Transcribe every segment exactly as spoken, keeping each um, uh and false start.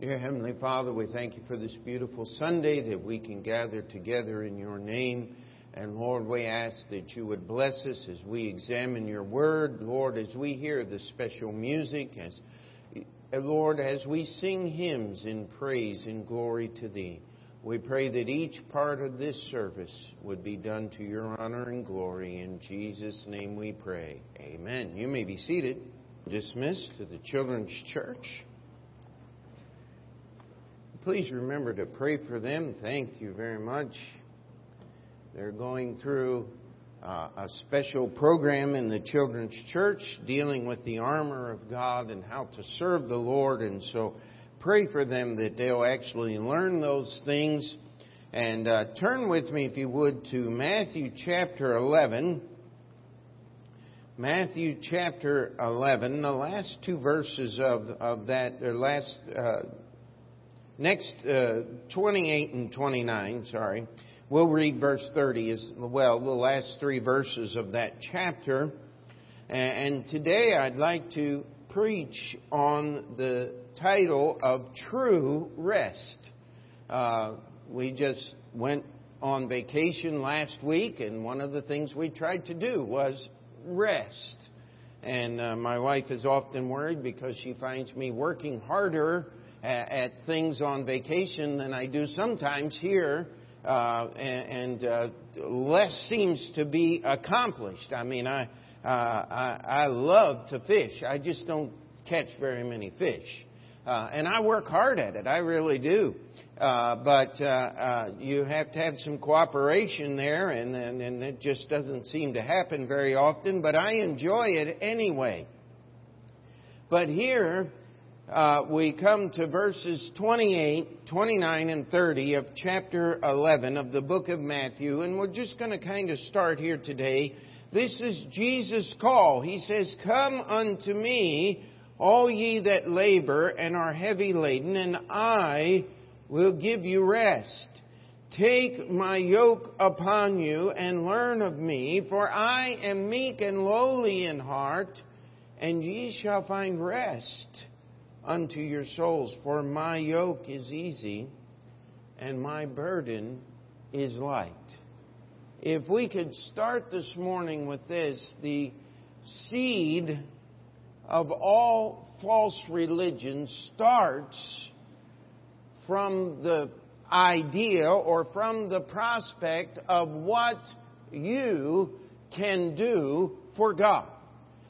Dear Heavenly Father, we thank you for this beautiful Sunday that we can gather together in your name. And Lord, we ask that you would bless us as we examine your word. Lord, as we hear the special music, as Lord, as we sing hymns in praise and glory to thee, we pray that each part of this service would be done to your honor and glory. In Jesus' name we pray. Amen. You may be seated. Dismissed to the Children's Church. Please remember to pray for them. Thank you very much. They're going through uh, a special program in the Children's Church dealing with the armor of God and how to serve the Lord. And so pray for them that they'll actually learn those things. And uh, turn with me, if you would, to Matthew chapter eleven. Matthew chapter eleven, the last two verses of, of that, or last... Uh, Next, uh, twenty-eight and twenty-nine, sorry. We'll read verse thirty as well, the last three verses of that chapter. And today I'd like to preach on the title of True Rest. Uh, we just went on vacation last week, and one of the things we tried to do was rest. And uh, my wife is often worried because she finds me working harder at things on vacation than I do sometimes here, uh, and, and uh, less seems to be accomplished. I mean, I, uh, I I love to fish. I just don't catch very many fish. Uh, and I work hard at it. I really do. Uh, but uh, uh, you have to have some cooperation there, and, and, and it just doesn't seem to happen very often. But I enjoy it anyway. But here... Uh, we come to verses twenty-eight, twenty-nine, and thirty of chapter eleven of the book of Matthew. And we're just going to kind of start here today. This is Jesus' call. He says, "Come unto me, all ye that labor and are heavy laden, and I will give you rest. Take my yoke upon you and learn of me, for I am meek and lowly in heart, and ye shall find rest unto your souls, for my yoke is easy and my burden is light." If we could start this morning with this, the seed of all false religion starts from the idea or from the prospect of what you can do for God.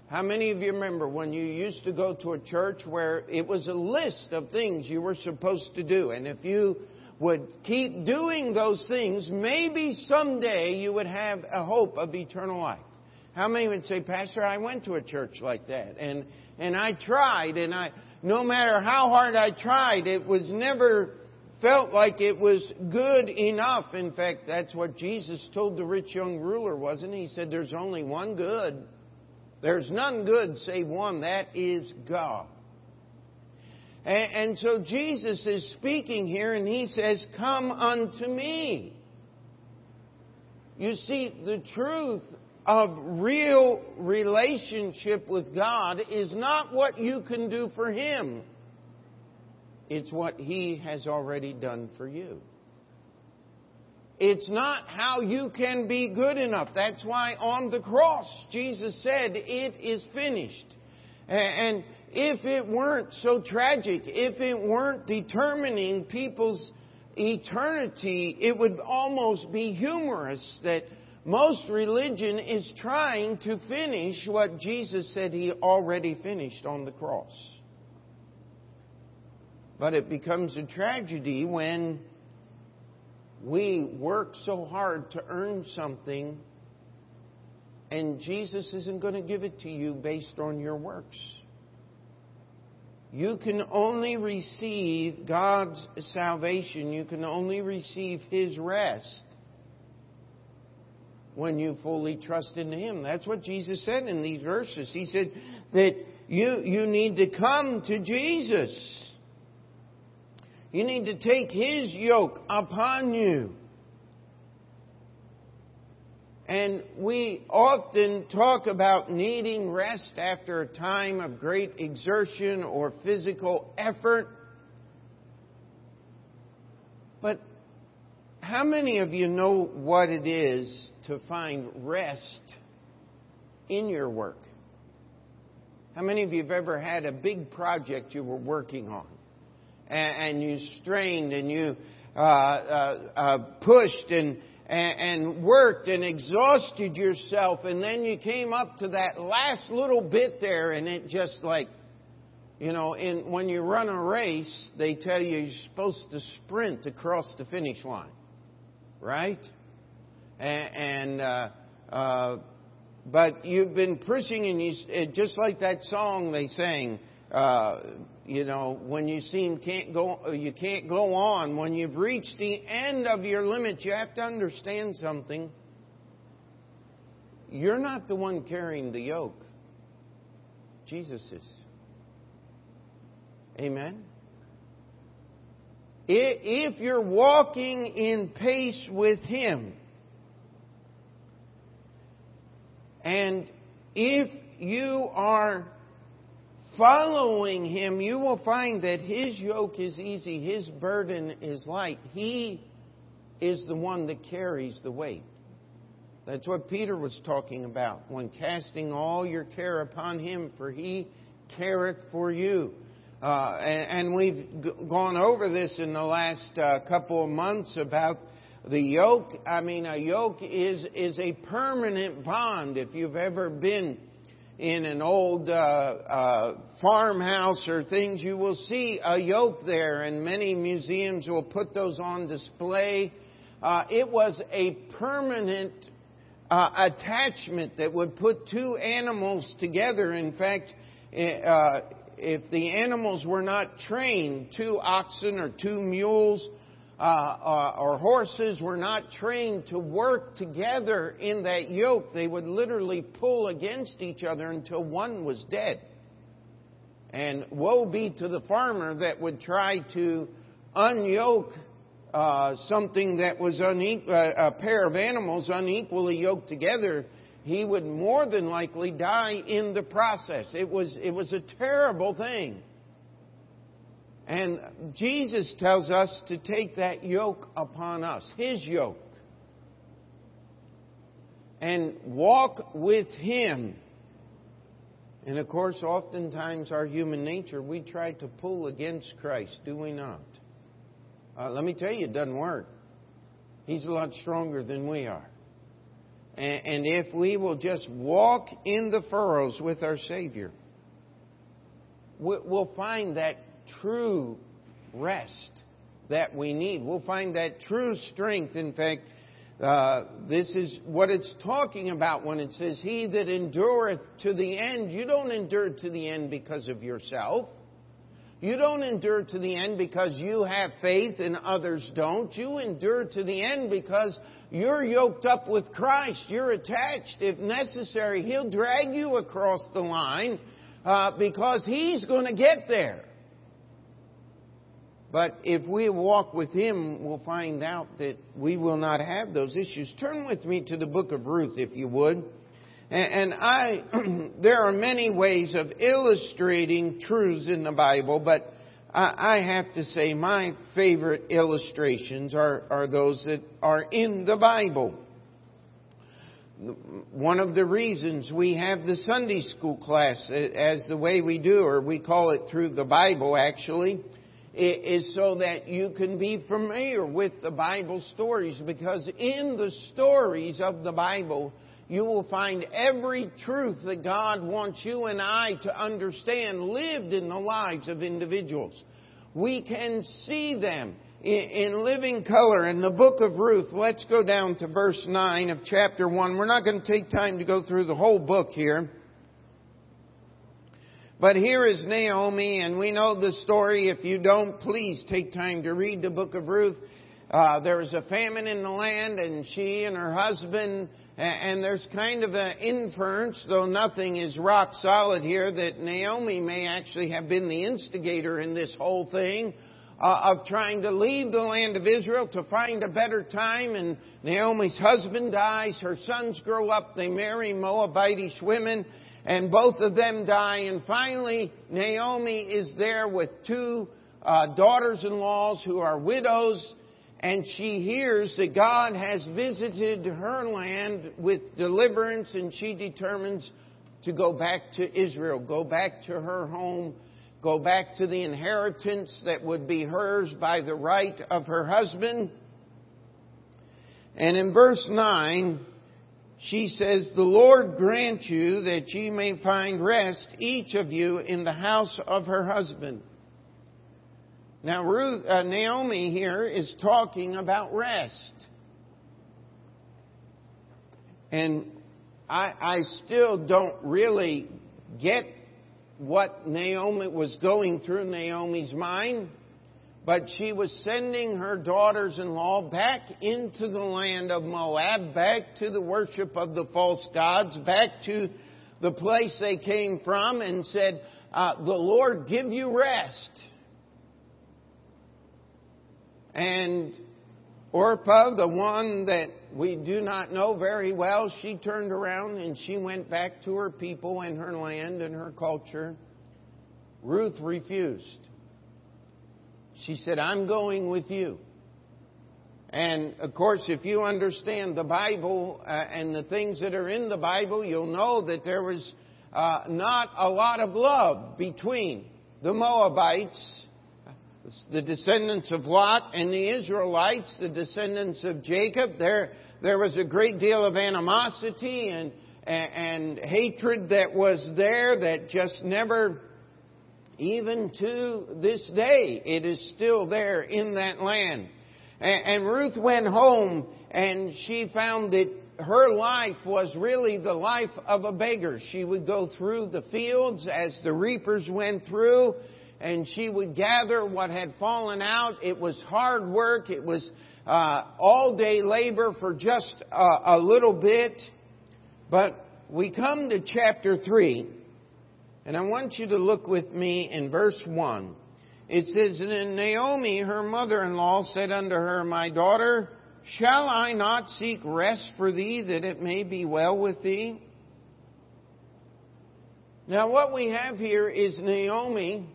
How many of you remember when you used to go to a church where it was a list of things you were supposed to do? And if you would keep doing those things, maybe someday you would have a hope of eternal life. How many would say, "Pastor, I went to a church like that, and and I tried, and I no matter how hard I tried, it was never felt like it was good enough." In fact, that's what Jesus told the rich young ruler, wasn't he? He said, "There's only one good. There's none good save one, that is God." And, and so Jesus is speaking here, and he says, "Come unto me." You see, the truth of real relationship with God is not what you can do for him. It's what he has already done for you. It's not how you can be good enough. That's why on the cross, Jesus said, "It is finished." And if it weren't so tragic, if it weren't determining people's eternity, it would almost be humorous that most religion is trying to finish what Jesus said he already finished on the cross. But it becomes a tragedy when we work so hard to earn something, and Jesus isn't going to give it to you based on your works. You can only receive God's salvation. You can only receive his rest when you fully trust in him. That's what Jesus said in these verses. He said that you, you need to come to Jesus. You need to take his yoke upon you. And we often talk about needing rest after a time of great exertion or physical effort. But how many of you know what it is to find rest in your work? How many of you have ever had a big project you were working on and, and you strained and you uh, uh, uh, pushed and, and, and worked and exhausted yourself, and then you came up to that last little bit there and it just like, you know, in, when you run a race, they tell you you're supposed to sprint across the finish line, right? And, and uh, uh, but you've been pushing, and you, just like that song they sang, uh, you know, when you seem can't go, you can't go on. When you've reached the end of your limit, you have to understand something. You're not the one carrying the yoke. Jesus is. Amen. If you're walking in pace with Him, and if you are following Him, you will find that His yoke is easy, His burden is light. He is the one that carries the weight. That's what Peter was talking about when casting all your care upon Him, for He careth for you. Uh, and, and we've g- gone over this in the last uh, couple of months about the yoke. I mean, a yoke is is a permanent bond. If you've ever been in an old uh, uh, farmhouse or things, you will see a yoke there, and many museums will put those on display. Uh, it was a permanent uh, attachment that would put two animals together. In fact, uh if the animals were not trained, two oxen or two mules uh, or, or horses were not trained to work together in that yoke, they would literally pull against each other until one was dead. And woe be to the farmer that would try to unyoke uh, something that was unequal, a pair of animals unequally yoked together. He would more than likely die in the process. It was, it was a terrible thing. And Jesus tells us to take that yoke upon us, His yoke, and walk with Him. And of course, oftentimes our human nature, we try to pull against Christ, do we not? Uh, let me tell you, it doesn't work. He's a lot stronger than we are. And if we will just walk in the furrows with our Savior, we'll find that true rest that we need. We'll find that true strength. In fact, uh, this is what it's talking about when it says, "He that endureth to the end." You don't endure to the end because of yourself. You don't endure to the end because you have faith and others don't. You endure to the end because you're yoked up with Christ. You're attached. If necessary, He'll drag you across the line uh, because He's going to get there. But if we walk with Him, we'll find out that we will not have those issues. Turn with me to the book of Ruth, if you would. And I, there are many ways of illustrating truths in the Bible, but I have to say my favorite illustrations are, are those that are in the Bible. One of the reasons we have the Sunday school class as the way we do, or we call it Through the Bible actually, is so that you can be familiar with the Bible stories, because in the stories of the Bible, you will find every truth that God wants you and I to understand lived in the lives of individuals. We can see them in living color in the book of Ruth. Let's go down to verse nine of chapter one. We're not going to take time to go through the whole book here. But here is Naomi, and we know the story. If you don't, please take time to read the book of Ruth. Uh, there was a famine in the land, and she and her husband... And there's kind of an inference, though nothing is rock solid here, that Naomi may actually have been the instigator in this whole thing uh, of trying to leave the land of Israel to find a better time. And Naomi's husband dies. Her sons grow up. They marry Moabitish women. And both of them die. And finally, Naomi is there with two uh, daughters-in-laws who are widows. And she hears that God has visited her land with deliverance, and she determines to go back to Israel, go back to her home, go back to the inheritance that would be hers by the right of her husband. And in verse nine, she says, "The Lord grant you that ye may find rest, each of you, in the house of her husband." Now, Ruth, uh, Naomi here is talking about rest. And I, I still don't really get what Naomi was going through Naomi's mind. But she was sending her daughters-in-law back into the land of Moab, back to the worship of the false gods, back to the place they came from, and said, uh, "The Lord give you rest." And Orpah, the one that we do not know very well, she turned around and she went back to her people and her land and her culture. Ruth refused. She said, "I'm going with you." And, of course, if you understand the Bible uh, and the things that are in the Bible, you'll know that there was uh, not a lot of love between the Moabites, the descendants of Lot, and the Israelites, the descendants of Jacob. There, there was a great deal of animosity and, and, and hatred that was there that just never... Even to this day, it is still there in that land. And Ruth went home, and she found that her life was really the life of a beggar. She would go through the fields as the reapers went through, and she would gather what had fallen out. It was hard work. It was uh, all-day labor for just a, a little bit. But we come to chapter three. And I want you to look with me in verse one. It says, "And Naomi, her mother-in-law, said unto her, My daughter, shall I not seek rest for thee, that it may be well with thee?" Now what we have here is Naomi.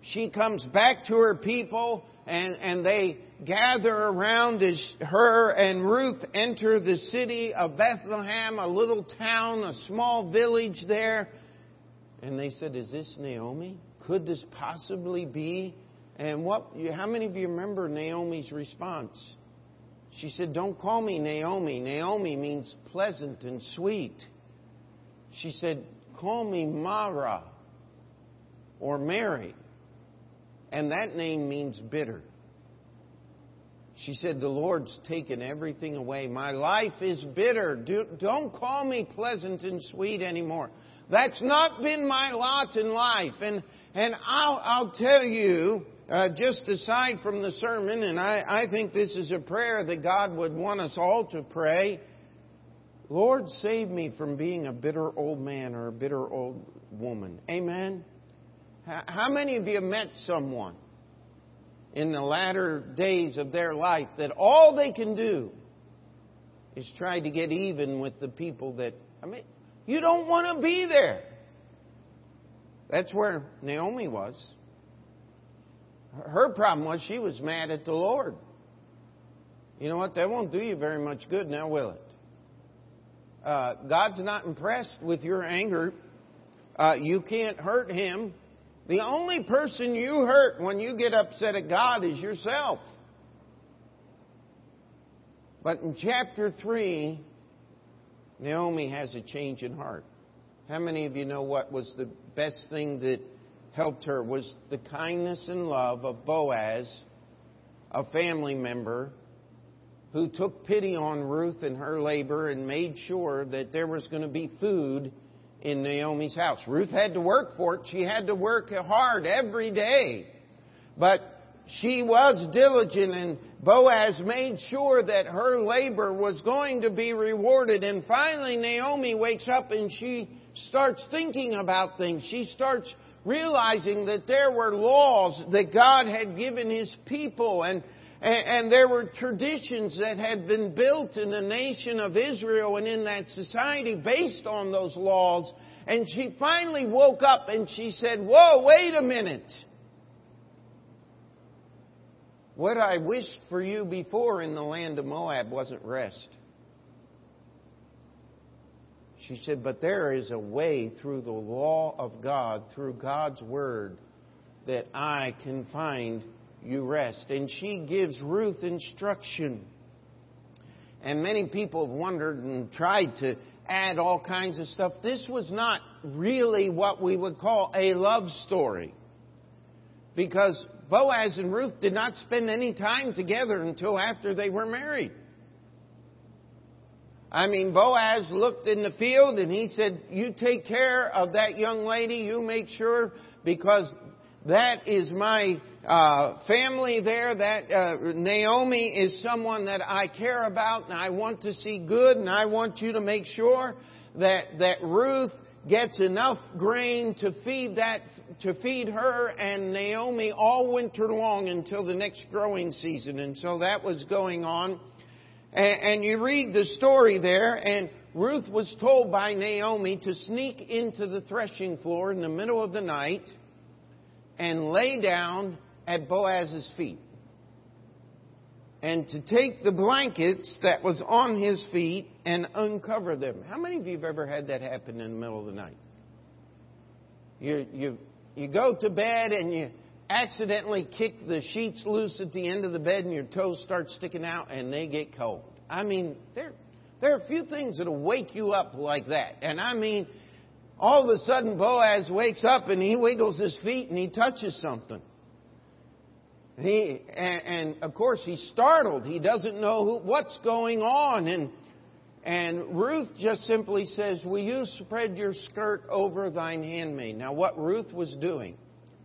She comes back to her people, and, and they gather around as her and Ruth enter the city of Bethlehem, a little town, a small village there. And they said, "Is this Naomi? Could this possibly be?" And what? How many of you remember Naomi's response? She said, "Don't call me Naomi. Naomi means pleasant and sweet." She said, "Call me Mara or Mary." And that name means bitter. She said, "The Lord's taken everything away. My life is bitter. Do, don't call me pleasant and sweet anymore. That's not been my lot in life." And and I'll, I'll tell you, uh, just aside from the sermon, and I, I think this is a prayer that God would want us all to pray, "Lord, save me from being a bitter old man or a bitter old woman." Amen? How many of you met someone in the latter days of their life that all they can do is try to get even with the people that, I mean, you don't want to be there? That's where Naomi was. Her problem was she was mad at the Lord. You know what? That won't do you very much good now, will it? Uh, God's not impressed with your anger. Uh, you can't hurt Him. The only person you hurt when you get upset at God is yourself. But in chapter three, Naomi has a change in heart. How many of you know what was the best thing that helped her was the kindness and love of Boaz, a family member who took pity on Ruth and her labor and made sure that there was going to be food in Naomi's house. Ruth had to work for it. She had to work hard every day. But she was diligent, and Boaz made sure that her labor was going to be rewarded. And finally, Naomi wakes up and she starts thinking about things. She starts realizing that there were laws that God had given His people, and And there were traditions that had been built in the nation of Israel and in that society based on those laws. And she finally woke up and she said, "Whoa, wait a minute. What I wished for you before in the land of Moab wasn't rest. She said, but there is a way through the law of God, through God's Word, that I can find you rest. And she gives Ruth instruction. And many people have wondered and tried to add all kinds of stuff. This was not really what we would call a love story. Because Boaz and Ruth did not spend any time together until after they were married. I mean, Boaz looked in the field and he said, you take care of that young lady, you make sure, because that is my uh, family there. That uh, Naomi is someone that I care about and I want to see good, and I want you to make sure that that Ruth gets enough grain to feed that to feed her and Naomi all winter long until the next growing season. And so that was going on. And you read the story there, and Ruth was told by Naomi to sneak into the threshing floor in the middle of the night and lay down at Boaz's feet, and to take the blankets that was on his feet and uncover them. How many of you have ever had that happen in the middle of the night? You you you go to bed and you accidentally kick the sheets loose at the end of the bed and your toes start sticking out and they get cold. I mean, there, there are a few things that will wake you up like that. And I mean, all of a sudden Boaz wakes up and he wiggles his feet and he touches something. He and, and of course, he's startled. He doesn't know who, what's going on. And, and Ruth just simply says, will you spread your skirt over thine handmaid? Now, what Ruth was doing,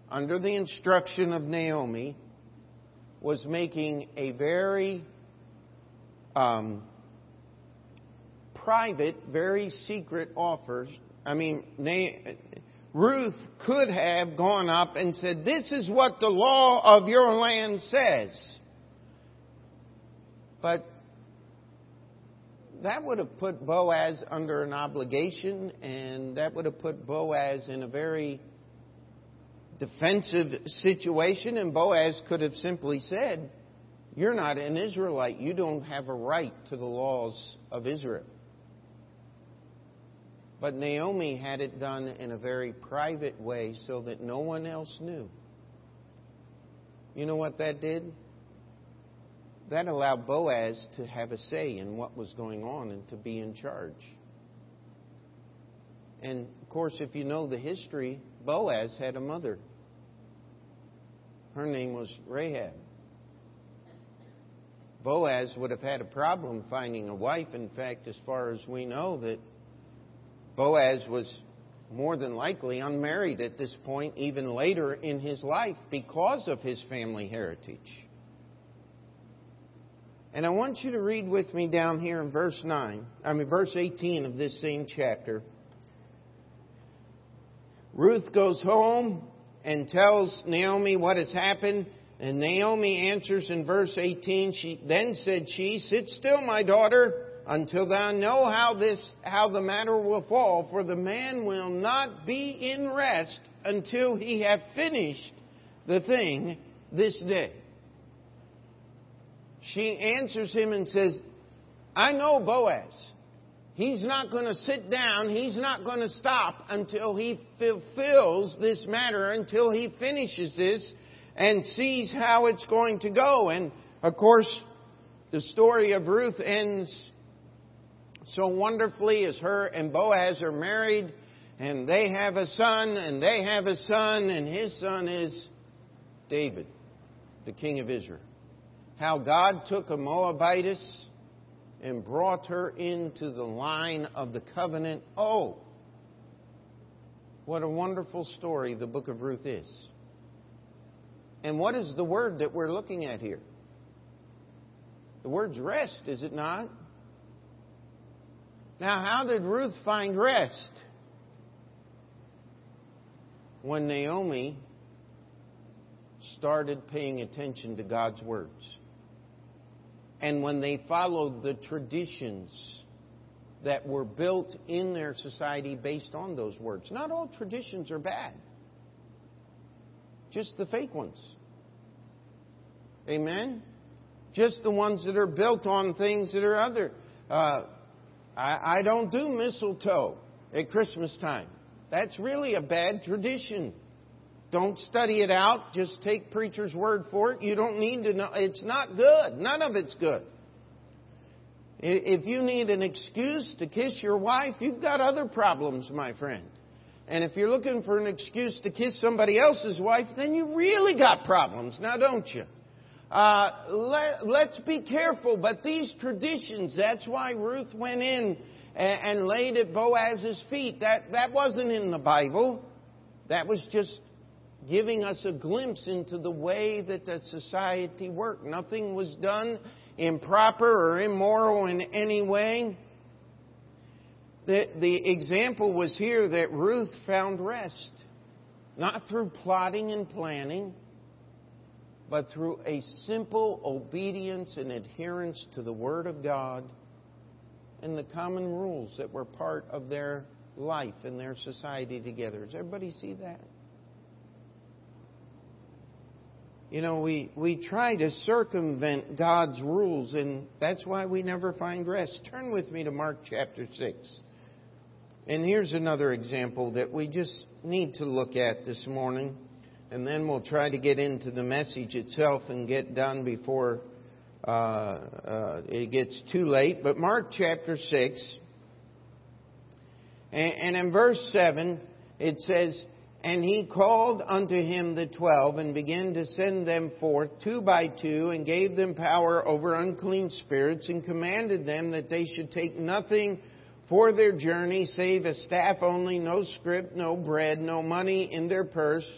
under the instruction of Naomi, was making a very um, private, very secret offer. I mean, Na- Ruth could have gone up and said, this is what the law of your land says. But that would have put Boaz under an obligation, and that would have put Boaz in a very defensive situation, and Boaz could have simply said, you're not an Israelite. You don't have a right to the laws of Israel. But Naomi had it done in a very private way so that no one else knew. You know what that did? That allowed Boaz to have a say in what was going on and to be in charge. And, of course, if you know the history, Boaz had a mother. Her name was Rahab. Boaz would have had a problem finding a wife. In fact, as far as we know, that Boaz was more than likely unmarried at this point, even later in his life, because of his family heritage. And I want you to read with me down here in verse nine, I mean verse eighteen of this same chapter. Ruth goes home and tells Naomi what has happened. And Naomi answers in verse eighteen. She then said she, sit still, my daughter, until thou know how this how the matter will fall, for the man will not be in rest until he have finished the thing this day. She answers him and says, I know Boaz. He's not going to sit down. He's not going to stop until he fulfills this matter, until he finishes this and sees how it's going to go. And, of course, the story of Ruth ends so wonderfully as her and Boaz are married and they have a son and they have a son and his son is David, the king of Israel. How God took a Moabitess and brought her into the line of the covenant. Oh, what a wonderful story the book of Ruth is. And what is the word that we're looking at here? The word's rest, is it not? Now, how did Ruth find rest? When Naomi started paying attention to God's words. And when they followed the traditions that were built in their society based on those words. Not all traditions are bad. Just the fake ones. Amen? Just the ones that are built on things that are other. Uh, I, I don't do mistletoe at Christmas time. That's really a bad tradition. Don't study it out. Just take preacher's word for it. You don't need to know. It's not good. None of it's good. If you need an excuse to kiss your wife, you've got other problems, my friend. And if you're looking for an excuse to kiss somebody else's wife, then you really got problems. Now, don't you? Uh, let, let's be careful. But these traditions, that's why Ruth went in and, and laid at Boaz's feet. That, that wasn't in the Bible. That was just giving us a glimpse into the way that the society worked. Nothing was done improper or immoral in any way. The, the example was here that Ruth found rest, not through plotting and planning, but through a simple obedience and adherence to the Word of God and the common rules that were part of their life and their society together. Does everybody see that? You know, we, we try to circumvent God's rules, and that's why we never find rest. Turn with me to Mark chapter six. And here's another example that we just need to look at this morning. And then we'll try to get into the message itself and get done before uh, uh, it gets too late. But Mark chapter six, and, and in verse seven, it says, "And he called unto him the twelve, and began to send them forth two by two, and gave them power over unclean spirits, and commanded them that they should take nothing for their journey, save a staff only, no scrip, no bread, no money in their purse,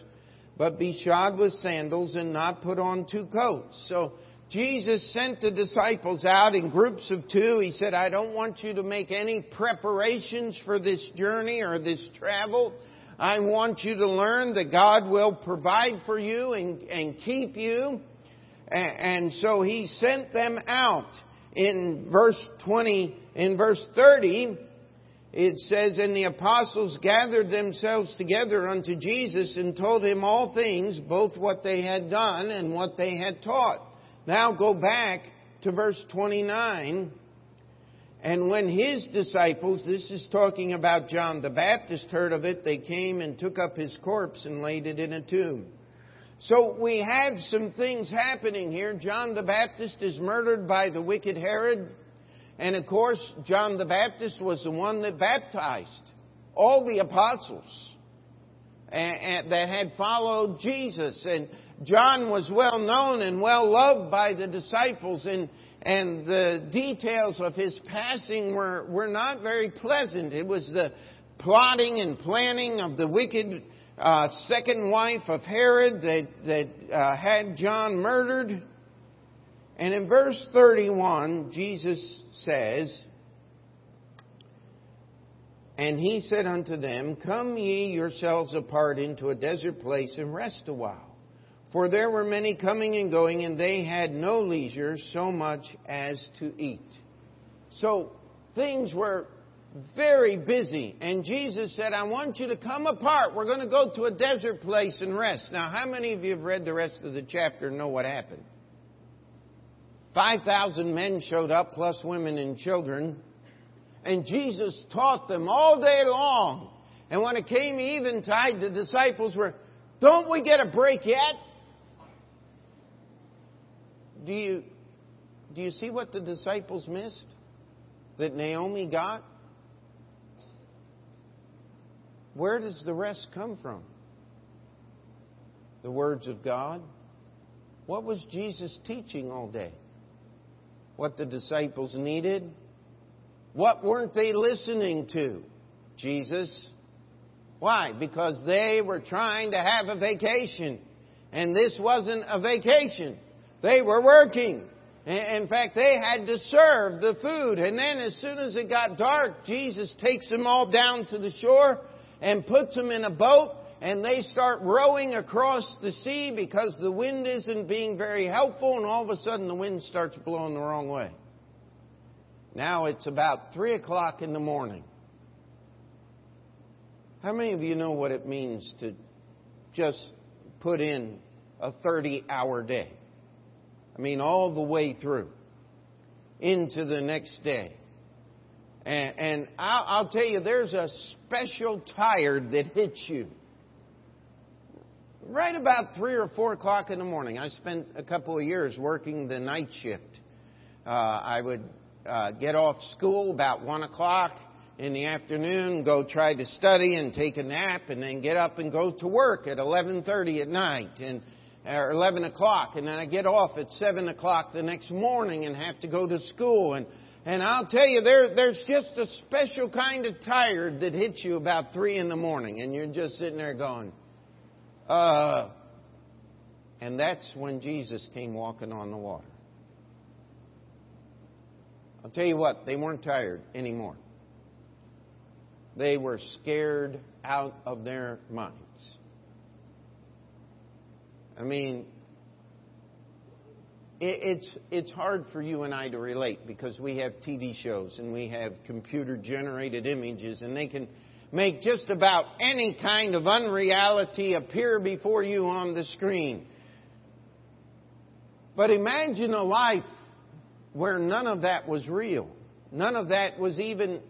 but be shod with sandals, and not put on two coats." So Jesus sent the disciples out in groups of two. He said, "I don't want you to make any preparations for this journey or this travel. I want you to learn that God will provide for you and, and keep you." And, and so he sent them out. In verse twenty, in verse thirty, it says, "And the apostles gathered themselves together unto Jesus and told him all things, both what they had done and what they had taught." Now go back to verse twenty-nine. "And when his disciples," this is talking about John the Baptist, "heard of it, they came and took up his corpse and laid it in a tomb." So we have some things happening here. John the Baptist is murdered by the wicked Herod. And of course, John the Baptist was the one that baptized all the apostles that had followed Jesus. And John was well known and well loved by the disciples, and And the details of his passing were, were not very pleasant. It was the plotting and planning of the wicked uh, second wife of Herod that, that uh, had John murdered. And in verse thirty-one, Jesus says, "And he said unto them, Come ye yourselves apart into a desert place and rest a while. For there were many coming and going, and they had no leisure so much as to eat." So things were very busy. And Jesus said, "I want you to come apart. We're going to go to a desert place and rest." Now, how many of you have read the rest of the chapter and know what happened? five thousand men showed up, plus women and children. And Jesus taught them all day long. And when it came eventide, the disciples were, "Don't we get a break yet?" Do you, do you see what the disciples missed that Naomi got? Where does the rest come from? The words of God. What was Jesus teaching all day? What the disciples needed? What weren't they listening to? Jesus. Why? Because they were trying to have a vacation. And this wasn't a vacation. They were working. In fact, they had to serve the food. And then as soon as it got dark, Jesus takes them all down to the shore and puts them in a boat. And they start rowing across the sea because the wind isn't being very helpful. And all of a sudden, the wind starts blowing the wrong way. Now it's about three o'clock in the morning. How many of you know what it means to just put in a thirty-hour day? I mean, all the way through into the next day. And, and I'll, I'll tell you, there's a special tired that hits you. Right about three or four o'clock in the morning. I spent a couple of years working the night shift. Uh, I would uh, get off school about one o'clock in the afternoon, go try to study and take a nap, and then get up and go to work at eleven thirty at night, and or eleven o'clock. And then I get off at seven o'clock the next morning and have to go to school. And and I'll tell you, there there's just a special kind of tired that hits you about three in the morning, and you're just sitting there going, Uh, and that's when Jesus came walking on the water. I'll tell you what, they weren't tired anymore. They were scared out of their minds. I mean, it, it's it's hard for you and I to relate because we have T V shows and we have computer-generated images, and they can make just about any kind of unreality appear before you on the screen. But imagine a life where none of that was real. None of that was even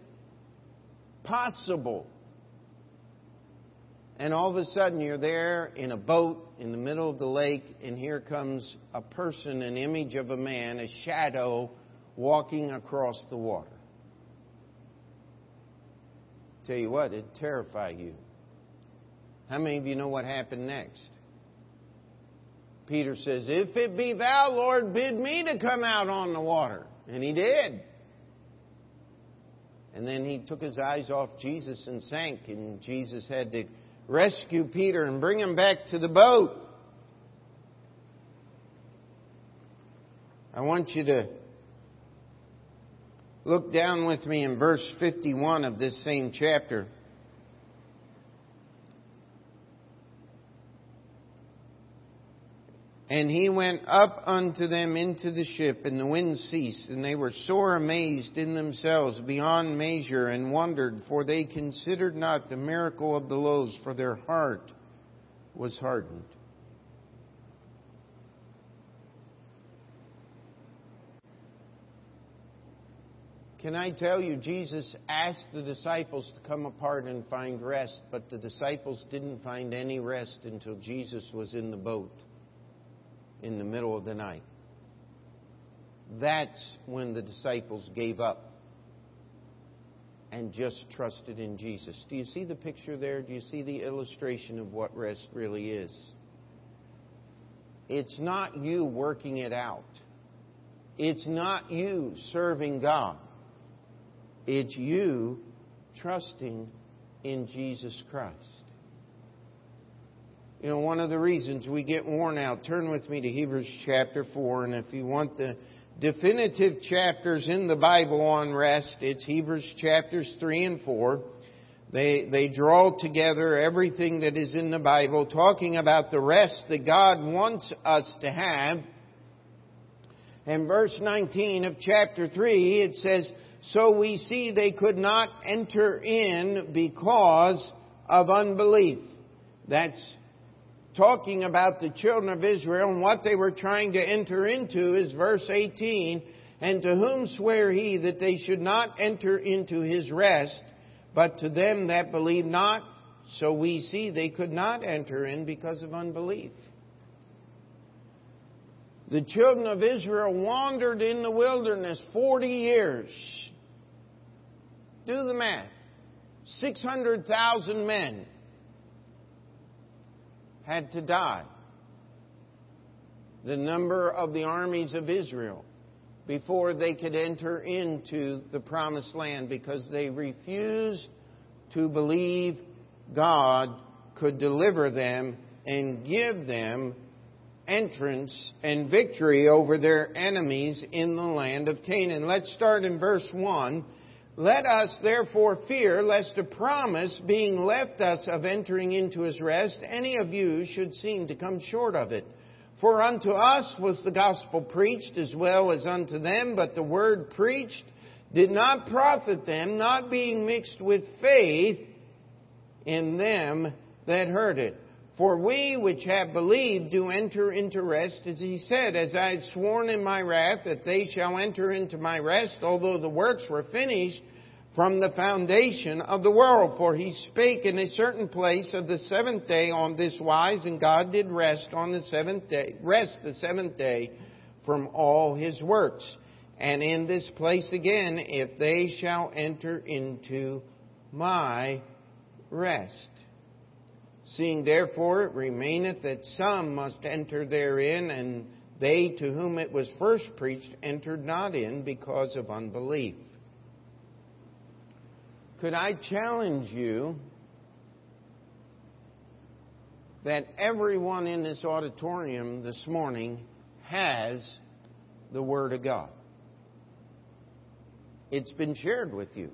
possible. And all of a sudden you're there in a boat in the middle of the lake, and here comes a person, an image of a man, a shadow, walking across the water. Tell you what, it'd terrify you. How many of you know what happened next? Peter says, "If it be thou, Lord, bid me to come out on the water." And he did. And then he took his eyes off Jesus and sank, and Jesus had to rescue Peter and bring him back to the boat. I want you to look down with me in verse fifty-one of this same chapter. "And he went up unto them into the ship, and the wind ceased, and they were sore amazed in themselves beyond measure, and wondered, for they considered not the miracle of the loaves, for their heart was hardened." Can I tell you, Jesus asked the disciples to come apart and find rest, but the disciples didn't find any rest until Jesus was in the boat in the middle of the night. That's when the disciples gave up and just trusted in Jesus. Do you see the picture there? Do you see the illustration of what rest really is? It's not you working it out. It's not you serving God. It's you trusting in Jesus Christ. You know, one of the reasons we get worn out, turn with me to Hebrews chapter four. And if you want the definitive chapters in the Bible on rest, it's Hebrews chapters three and four. They, they draw together everything that is in the Bible, talking about the rest that God wants us to have. And verse nineteen of chapter three, it says, "So we see they could not enter in because of unbelief." That's talking about the children of Israel, and what they were trying to enter into is verse eighteen. "And to whom sware he that they should not enter into his rest, but to them that believe not? So we see they could not enter in because of unbelief." The children of Israel wandered in the wilderness forty years. Do the math. six hundred thousand men had to die. The number of the armies of Israel before they could enter into the promised land because they refused to believe God could deliver them and give them entrance and victory over their enemies in the land of Canaan. Let's start in verse one. "Let us therefore fear, lest the promise being left us of entering into his rest, any of you should seem to come short of it. For unto us was the gospel preached as well as unto them, but the word preached did not profit them, not being mixed with faith in them that heard it. For we which have believed do enter into rest, as he said, as I had sworn in my wrath that they shall enter into my rest, although the works were finished from the foundation of the world. For he spake in a certain place of the seventh day on this wise, and God did rest on the seventh day, rest the seventh day from all his works. And in this place again, if they shall enter into my rest. Seeing therefore it remaineth that some must enter therein, and they to whom it was first preached entered not in because of unbelief. Could I challenge you that everyone in this auditorium this morning has the Word of God? It's been shared with you.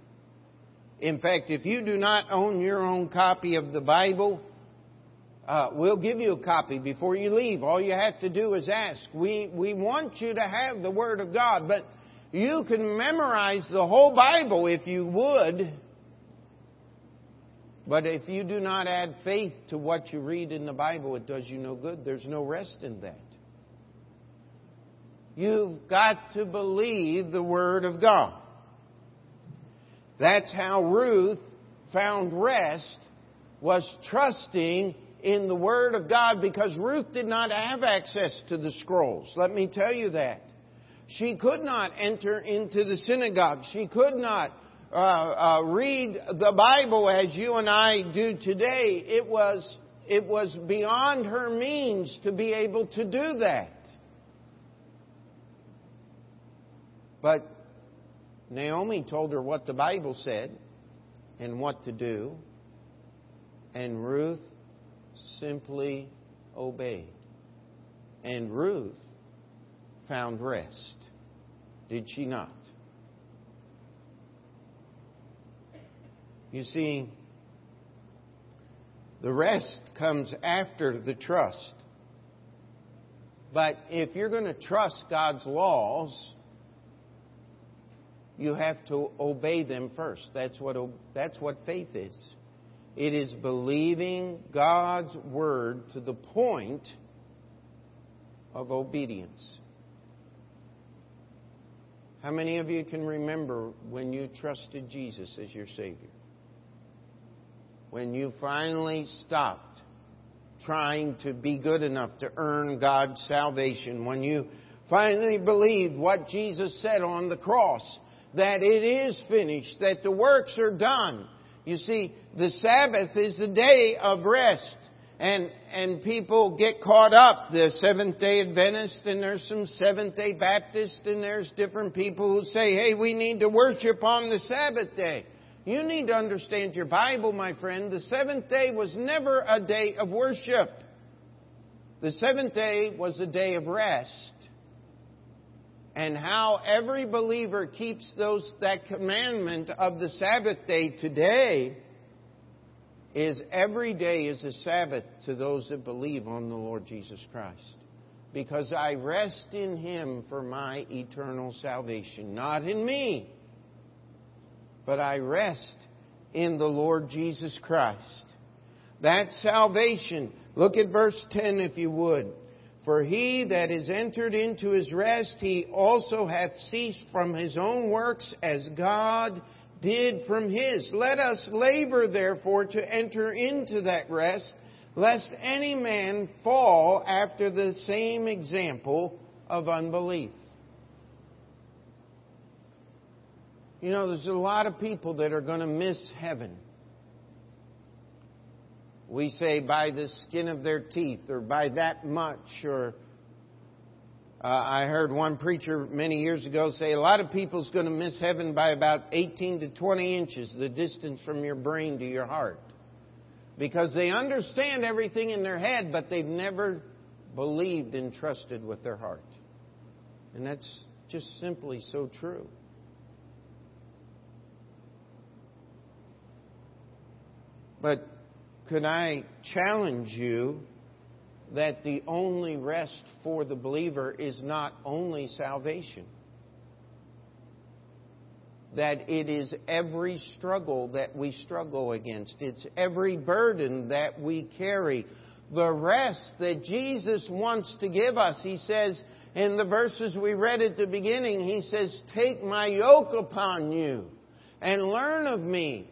In fact, if you do not own your own copy of the Bible, Uh, we'll give you a copy before you leave. All you have to do is ask. We we want you to have the Word of God, but you can memorize the whole Bible if you would. But if you do not add faith to what you read in the Bible, it does you no good. There's no rest in that. You've got to believe the Word of God. That's how Ruth found rest, was trusting in the Word of God, because Ruth did not have access to the scrolls. Let me tell you that. She could not enter into the synagogue. She could not uh, uh, read the Bible as you and I do today. It was, it was beyond her means to be able to do that. But Naomi told her what the Bible said and what to do, and Ruth simply obeyed. And Ruth found rest, did she not? You see, the rest comes after the trust. But if you're going to trust God's laws, you have to obey them first. That's what, that's what faith is. It is believing God's Word to the point of obedience. How many of you can remember when you trusted Jesus as your Savior? When you finally stopped trying to be good enough to earn God's salvation? When you finally believed what Jesus said on the cross, that it is finished, that the works are done? You see, the Sabbath is the day of rest, and and people get caught up. The Seventh-day Adventists, and there's some Seventh-day Baptists, and there's different people who say, hey, we need to worship on the Sabbath day. You need to understand your Bible, my friend. The seventh day was never a day of worship. The seventh day was a day of rest. And how every believer keeps those that commandment of the Sabbath day today is every day is a Sabbath to those that believe on the Lord Jesus Christ. Because I rest in Him for my eternal salvation. Not in me, but I rest in the Lord Jesus Christ. That's salvation. Look at verse ten if you would. For he that is entered into his rest, he also hath ceased from his own works, as God did from his. Let us labor, therefore, to enter into that rest, lest any man fall after the same example of unbelief. You know, there's a lot of people that are going to miss heaven. We say by the skin of their teeth, or by that much, or uh, I heard one preacher many years ago say a lot of people's going to miss heaven by about eighteen to twenty inches, the distance from your brain to your heart. Because they understand everything in their head, but they've never believed and trusted with their heart. And that's just simply so true. But could I challenge you that the only rest for the believer is not only salvation? That it is every struggle that we struggle against. It's every burden that we carry. the rest that Jesus wants to give us. He says, in the verses we read at the beginning, He says, "Take my yoke upon you and learn of me."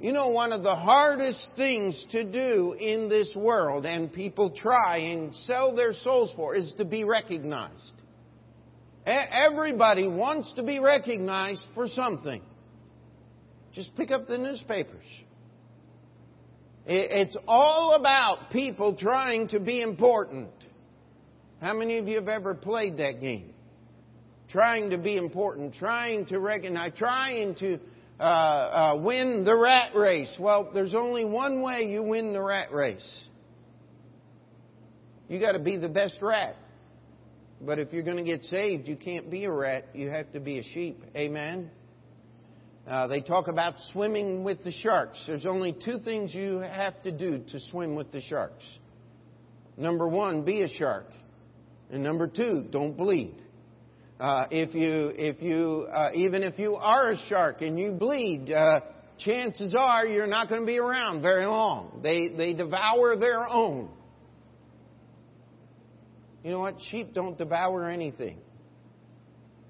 You know, one of the hardest things to do in this world, and people try and sell their souls for, is to be recognized. Everybody wants to be recognized for something. Just pick up the newspapers. It's all about people trying to be important. How many of you have ever played that game? Trying to be important, trying to recognize, trying to uh, uh, win the rat race. Well, there's only one way you win the rat race. You got to be the best rat. But if you're going to get saved, you can't be a rat. You have to be a sheep. Amen? Uh, they talk about swimming with the sharks. There's only two things you have to do to swim with the sharks. Number one, be a shark. And number two, don't bleed. Uh, if you, if you, uh, even if you are a shark and you bleed, uh, chances are you're not going to be around very long. They, they devour their own. You know what? Sheep don't devour anything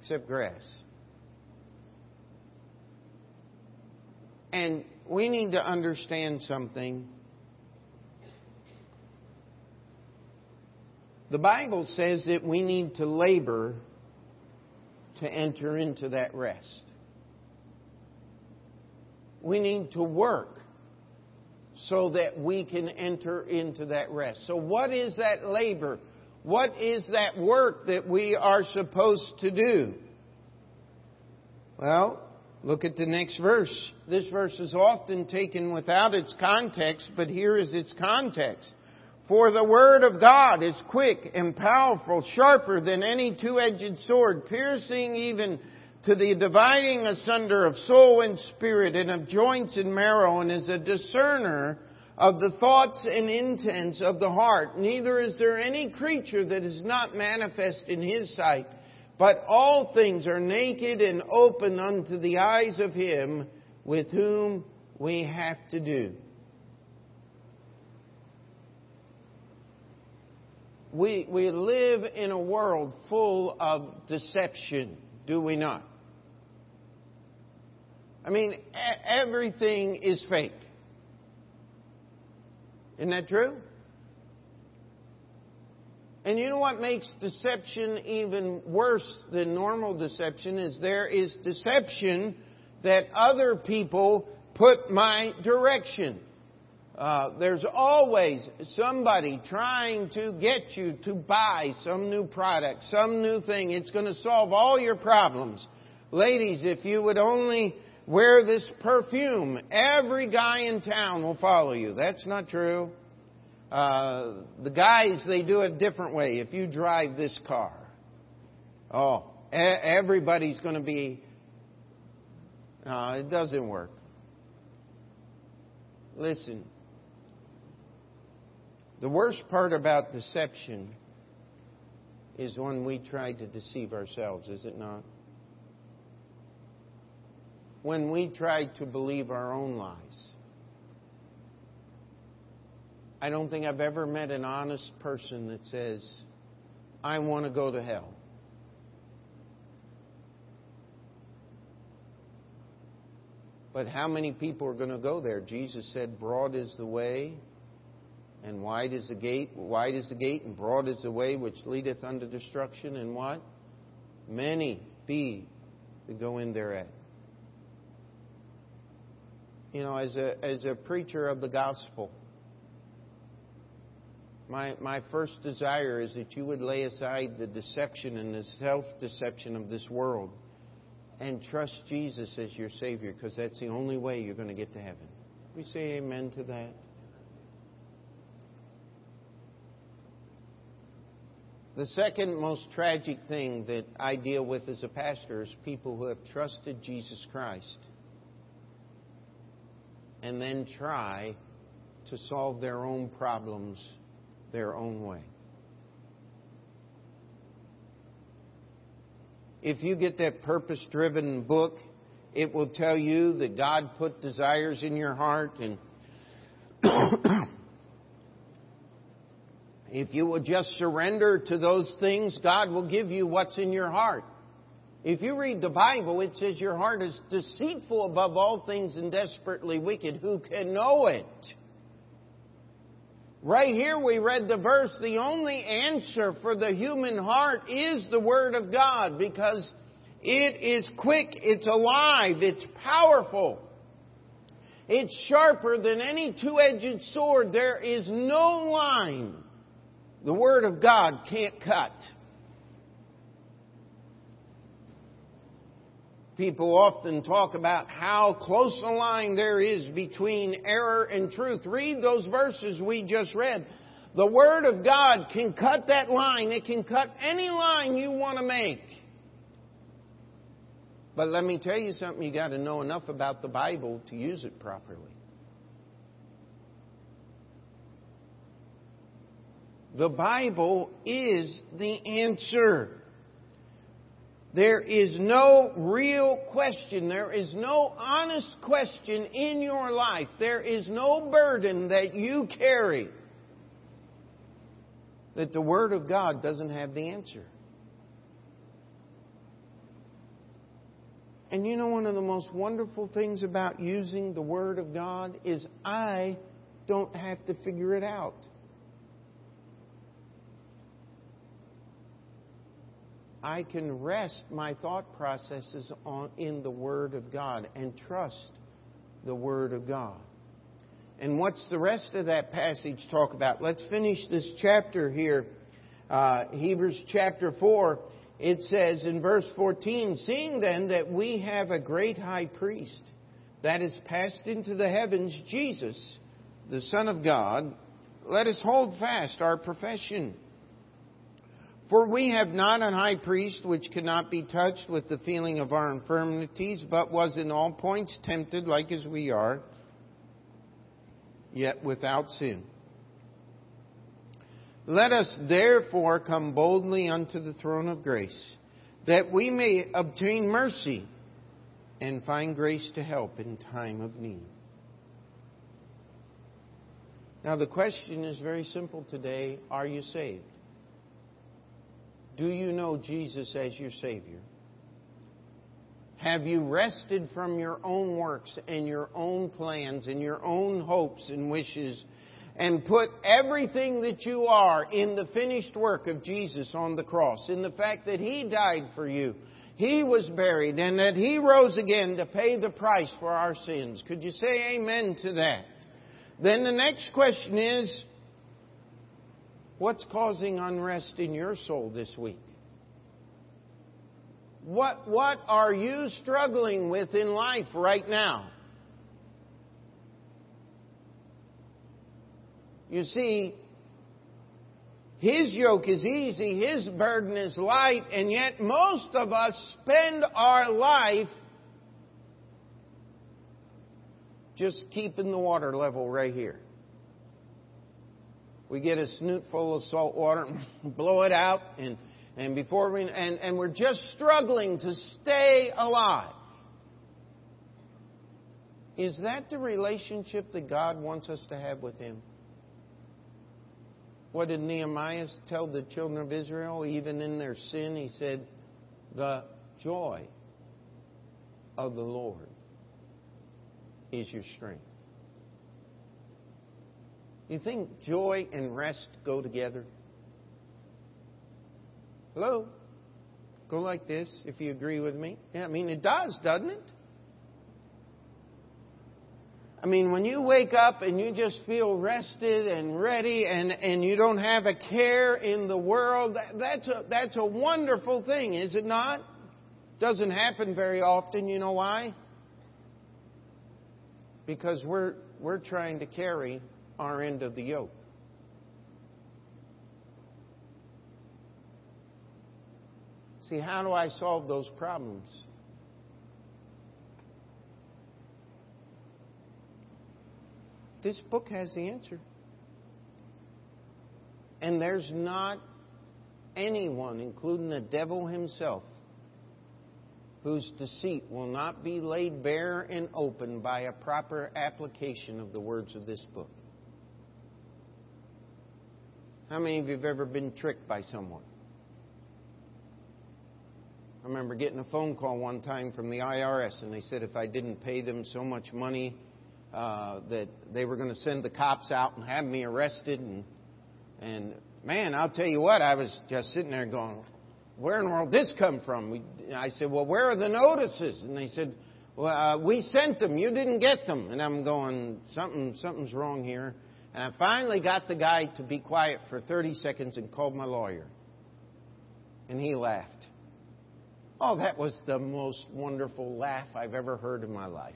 except grass. And we need to understand something. The Bible says that we need to labor to enter into that rest. We need to work so that we can enter into that rest. So what is that labor? What is that work that we are supposed to do? Well, look at the next verse. This verse is often taken without its context, but here is its context. "For the word of God is quick and powerful, sharper than any two-edged sword, piercing even to the dividing asunder of soul and spirit and of joints and marrow, and is a discerner of the thoughts and intents of the heart. Neither is there any creature that is not manifest in His sight, but all things are naked and open unto the eyes of Him with whom we have to do." We, we live in a world full of deception, do we not? I mean, everything is fake. Isn't that true? And you know what makes deception even worse than normal deception is there is deception that other people put my direction. Uh, there's always somebody trying to get you to buy some new product, some new thing. It's going to solve all your problems. Ladies, if you would only wear this perfume, every guy in town will follow you. That's not true. Uh, the guys, they do it a different way. If you drive this car, oh, e- everybody's going to be... No, it doesn't work. Listen, the worst part about deception is when we try to deceive ourselves, is it not? When we try to believe our own lies. I don't think I've ever met an honest person that says, "I want to go to hell." But how many people are going to go there? Jesus said, "Broad is the way, and wide is the gate, wide is the gate, and broad is the way which leadeth unto destruction." And what? Many be that go in thereat. You know, as a as a preacher of the gospel, my my first desire is that you would lay aside the deception and the self-deception of this world and trust Jesus as your Savior, because that's the only way you're going to get to heaven. We say amen to that. The second most tragic thing that I deal with as a pastor is people who have trusted Jesus Christ and then try to solve their own problems their own way. If you get that purpose-driven book, it will tell you that God put desires in your heart and If you will just surrender to those things, God will give you what's in your heart. If you read the Bible, it says your heart is deceitful above all things and desperately wicked. Who can know it? Right here we read the verse, the only answer for the human heart is the Word of God, because it is quick, it's alive, it's powerful. It's sharper than any two-edged sword. There is no line the Word of God can't cut. People often talk about how close a line there is between error and truth. Read those verses we just read. The Word of God can cut that line. It can cut any line you want to make. But let me tell you something. You've got to know enough about the Bible to use it properly. The Bible is the answer. There is no real question. There is no honest question in your life. There is no burden that you carry that the Word of God doesn't have the answer. And you know, one of the most wonderful things about using the Word of God is I don't have to figure it out. I can rest my thought processes on in the Word of God and trust the Word of God. And what's the rest of that passage talk about? Let's finish this chapter here. Uh, Hebrews chapter four, it says in verse fourteen, seeing then that we have a great high priest that is passed into the heavens, Jesus, the Son of God, let us hold fast our profession. For we have not an high priest which cannot be touched with the feeling of our infirmities, but was in all points tempted like as we are, yet without sin. Let us therefore come boldly unto the throne of grace, that we may obtain mercy and find grace to help in time of need. Now the question is very simple today. Are you saved? Do you know Jesus as your Savior? Have you rested from your own works and your own plans and your own hopes and wishes and put everything that you are in the finished work of Jesus on the cross, in the fact that He died for you, He was buried, and that He rose again to pay the price for our sins? Could you say amen to that? Then the next question is, what's causing unrest in your soul this week? What, what are you struggling with in life right now? You see, His yoke is easy, His burden is light, and yet most of us spend our life just keeping the water level right here. We get a snootful of salt water, blow it out, and and before we and, and we're just struggling to stay alive. Is that the relationship that God wants us to have with Him? What did Nehemiah tell the children of Israel, even in their sin? He said, "The joy of the Lord is your strength." You think joy and rest go together? Hello? Go like this if you agree with me. Yeah, I mean, it does, doesn't it? I mean, when you wake up and you just feel rested and ready and, and you don't have a care in the world, that, that's a, that's a wonderful thing, is it not? Doesn't happen very often. You know why? Because we're we're trying to carry our end of the yoke. See, how do I solve those problems? This book has the answer. And there's not anyone, including the devil himself, whose deceit will not be laid bare and open by a proper application of the words of this book. How many of you have ever been tricked by someone? I remember getting a phone call one time from the I R S, and they said if I didn't pay them so much money uh, that they were going to send the cops out and have me arrested. And, and man, I'll tell you what, I was just sitting there going, where in the world did this come from? We, I said, well, where are the notices? And they said, well, uh, we sent them. You didn't get them. And I'm going, something, something's wrong here. And I finally got the guy to be quiet for thirty seconds and called my lawyer. And he laughed. Oh, that was the most wonderful laugh I've ever heard in my life.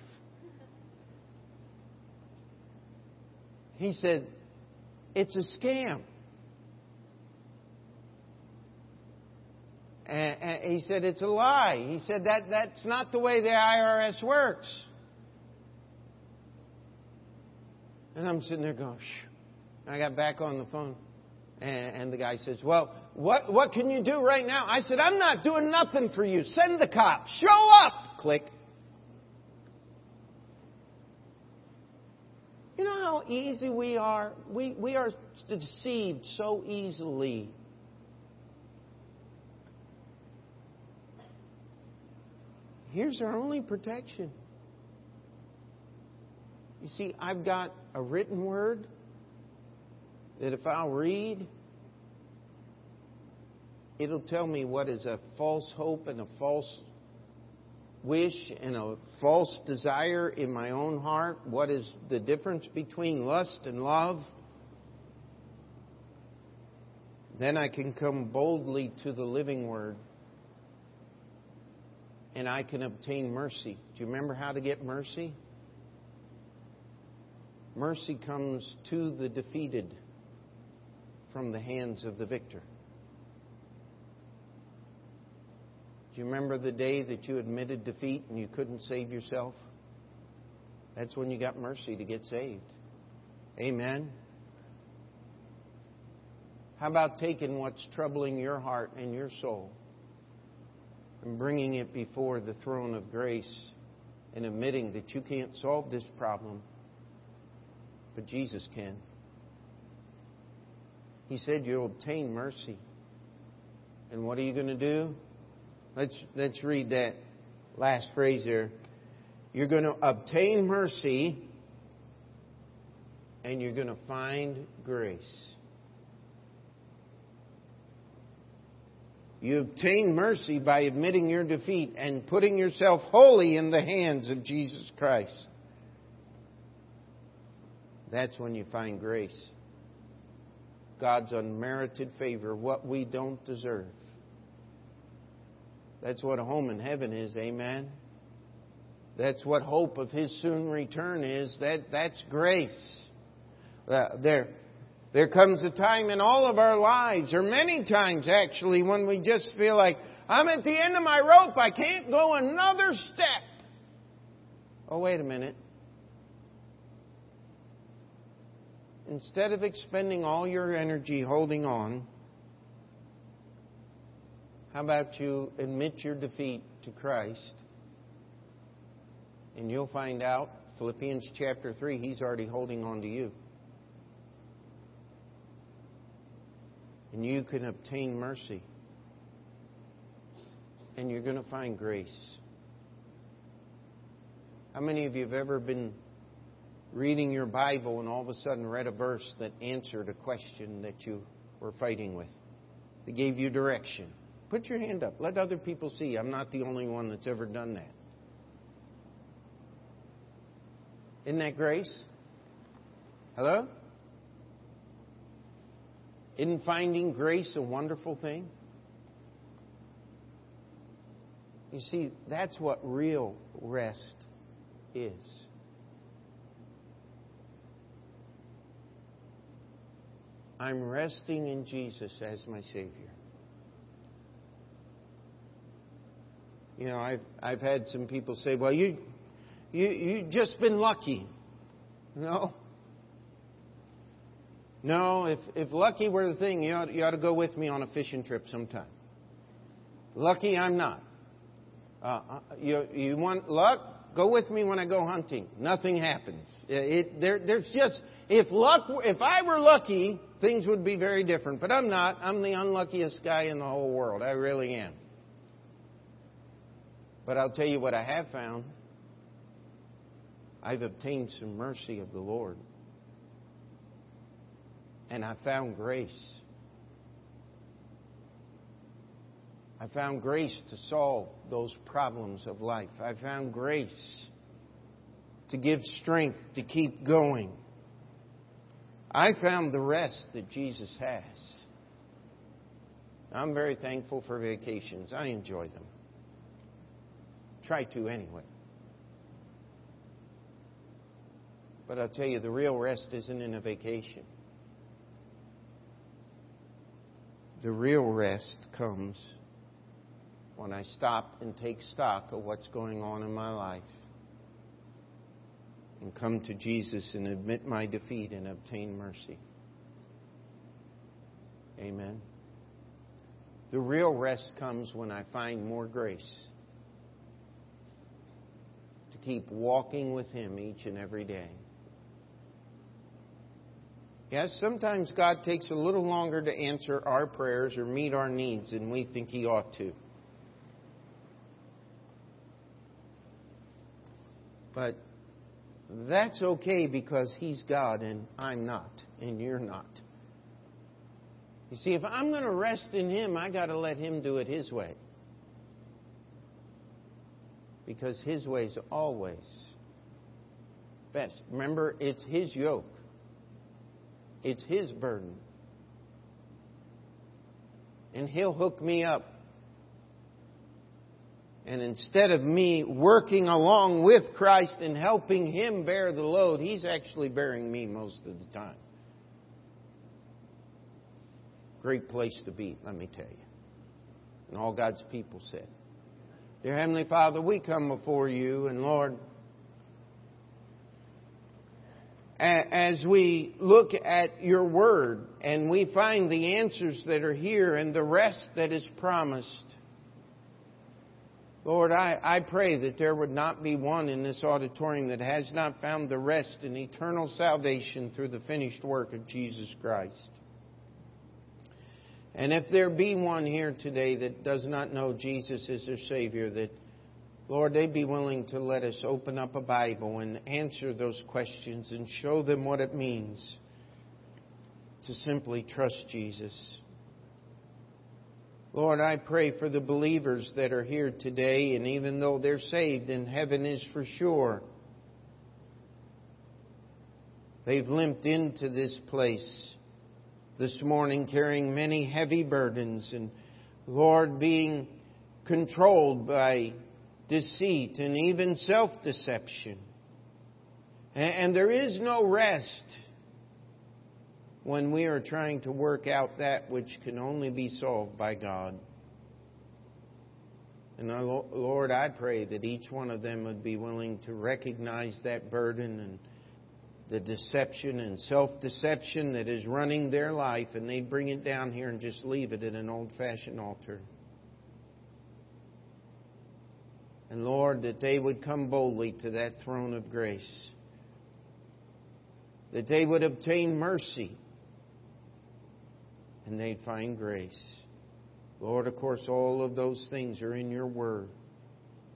He said, it's a scam. And, and he said, it's a lie. He said, that, that's not the way the I R S works. And I'm sitting there going, shh. I got back on the phone. And, and the guy says, well, what, what can you do right now? I said, I'm not doing nothing for you. Send the cops. Show up. Click. You know how easy we are? We, we are deceived so easily. Here's our only protection. You see, I've got a written word that if I'll read, it'll tell me what is a false hope and a false wish and a false desire in my own heart. What is the difference between lust and love? Then I can come boldly to the living word and I can obtain mercy. Do you remember how to get mercy? Mercy comes to the defeated from the hands of the victor. Do you remember the day that you admitted defeat and you couldn't save yourself? That's when you got mercy to get saved. Amen. How about taking what's troubling your heart and your soul and bringing it before the throne of grace and admitting that you can't solve this problem, but Jesus can. He said you'll obtain mercy. And what are you going to do? Let's, let's read that last phrase there. You're going to obtain mercy and you're going to find grace. You obtain mercy by admitting your defeat and putting yourself wholly in the hands of Jesus Christ. That's when you find grace. God's unmerited favor, what we don't deserve. That's what a home in heaven is, amen? That's what hope of His soon return is. That, that's grace. Uh, there, there comes a time in all of our lives, or many times actually, when we just feel like, I'm at the end of my rope, I can't go another step. Oh, wait a minute. Instead of expending all your energy holding on, how about you admit your defeat to Christ? And you'll find out, Philippians chapter three, He's already holding on to you. And you can obtain mercy. And you're going to find grace. How many of you have ever been reading your Bible and all of a sudden read a verse that answered a question that you were fighting with, that gave you direction? Put your hand up. Let other people see. I'm not the only one that's ever done that. Isn't that grace? Hello? Isn't finding grace a wonderful thing? You see, that's what real rest is. I'm resting in Jesus as my Savior. You know, I've I've had some people say, "Well, you you you've just been lucky." No. No, if if lucky were the thing, you ought, you ought to go with me on a fishing trip sometime. Lucky I'm not. Uh, you you want luck? Go with me when I go hunting. Nothing happens. It, it, there, there's just, if luck, if I were lucky, things would be very different. But I'm not. I'm the unluckiest guy in the whole world. I really am. But I'll tell you what I have found. I've obtained some mercy of the Lord. And I found grace. I found grace to solve those problems of life. I found grace to give strength to keep going. I found the rest that Jesus has. I'm very thankful for vacations. I enjoy them. Try to anyway. But I'll tell you, the real rest isn't in a vacation. The real rest comes when I stop and take stock of what's going on in my life and come to Jesus and admit my defeat and obtain mercy. Amen. The real rest comes when I find more grace to keep walking with Him each and every day. Yes, sometimes God takes a little longer to answer our prayers or meet our needs than we think He ought to. But that's okay because He's God and I'm not, and you're not. You see, if I'm going to rest in Him, I got to let Him do it His way. Because His way is always best. Remember, it's His yoke. It's His burden. And He'll hook me up. And instead of me working along with Christ and helping Him bear the load, He's actually bearing me most of the time. Great place to be, let me tell you. And all God's people said, Dear Heavenly Father, we come before You, and Lord, as we look at Your Word and we find the answers that are here and the rest that is promised, Lord, I, I pray that there would not be one in this auditorium that has not found the rest in eternal salvation through the finished work of Jesus Christ. And if there be one here today that does not know Jesus as their Savior, that, Lord, they'd be willing to let us open up a Bible and answer those questions and show them what it means to simply trust Jesus. Lord, I pray for the believers that are here today, and even though they're saved and heaven is for sure, they've limped into this place this morning carrying many heavy burdens and, Lord, being controlled by deceit and even self-deception. And there is no rest when we are trying to work out that which can only be solved by God. And our Lord, I pray that each one of them would be willing to recognize that burden and the deception and self-deception that is running their life, and they'd bring it down here and just leave it at an old-fashioned altar. And Lord, that they would come boldly to that throne of grace, that they would obtain mercy, and they'd find grace. Lord, of course, all of those things are in Your Word.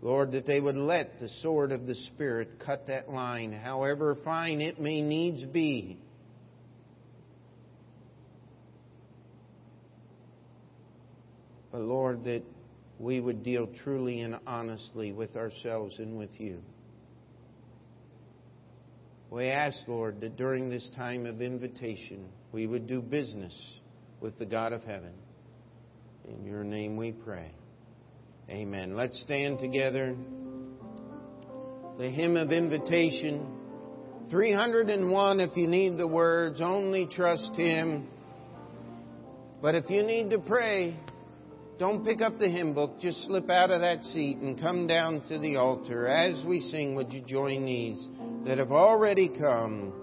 Lord, that they would let the sword of the Spirit cut that line, however fine it may needs be. But Lord, that we would deal truly and honestly with ourselves and with You. We ask, Lord, that during this time of invitation, we would do business with the God of heaven. In Your name we pray. Amen. Let's stand together. The hymn of invitation, three hundred one, if you need the words, only trust Him. But if you need to pray, don't pick up the hymn book. Just slip out of that seat and come down to the altar. As we sing, would you join these that have already come?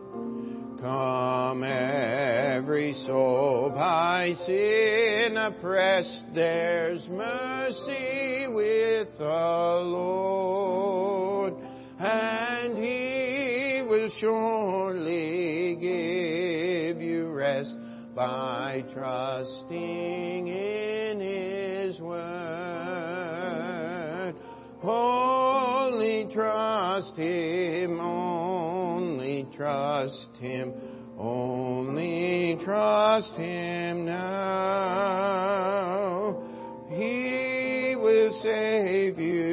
Come, every soul by sin oppressed, there's mercy with the Lord. and He will surely give you rest by trusting in His Word. Only trust Him, only trust Him, only trust Him now. He will save you.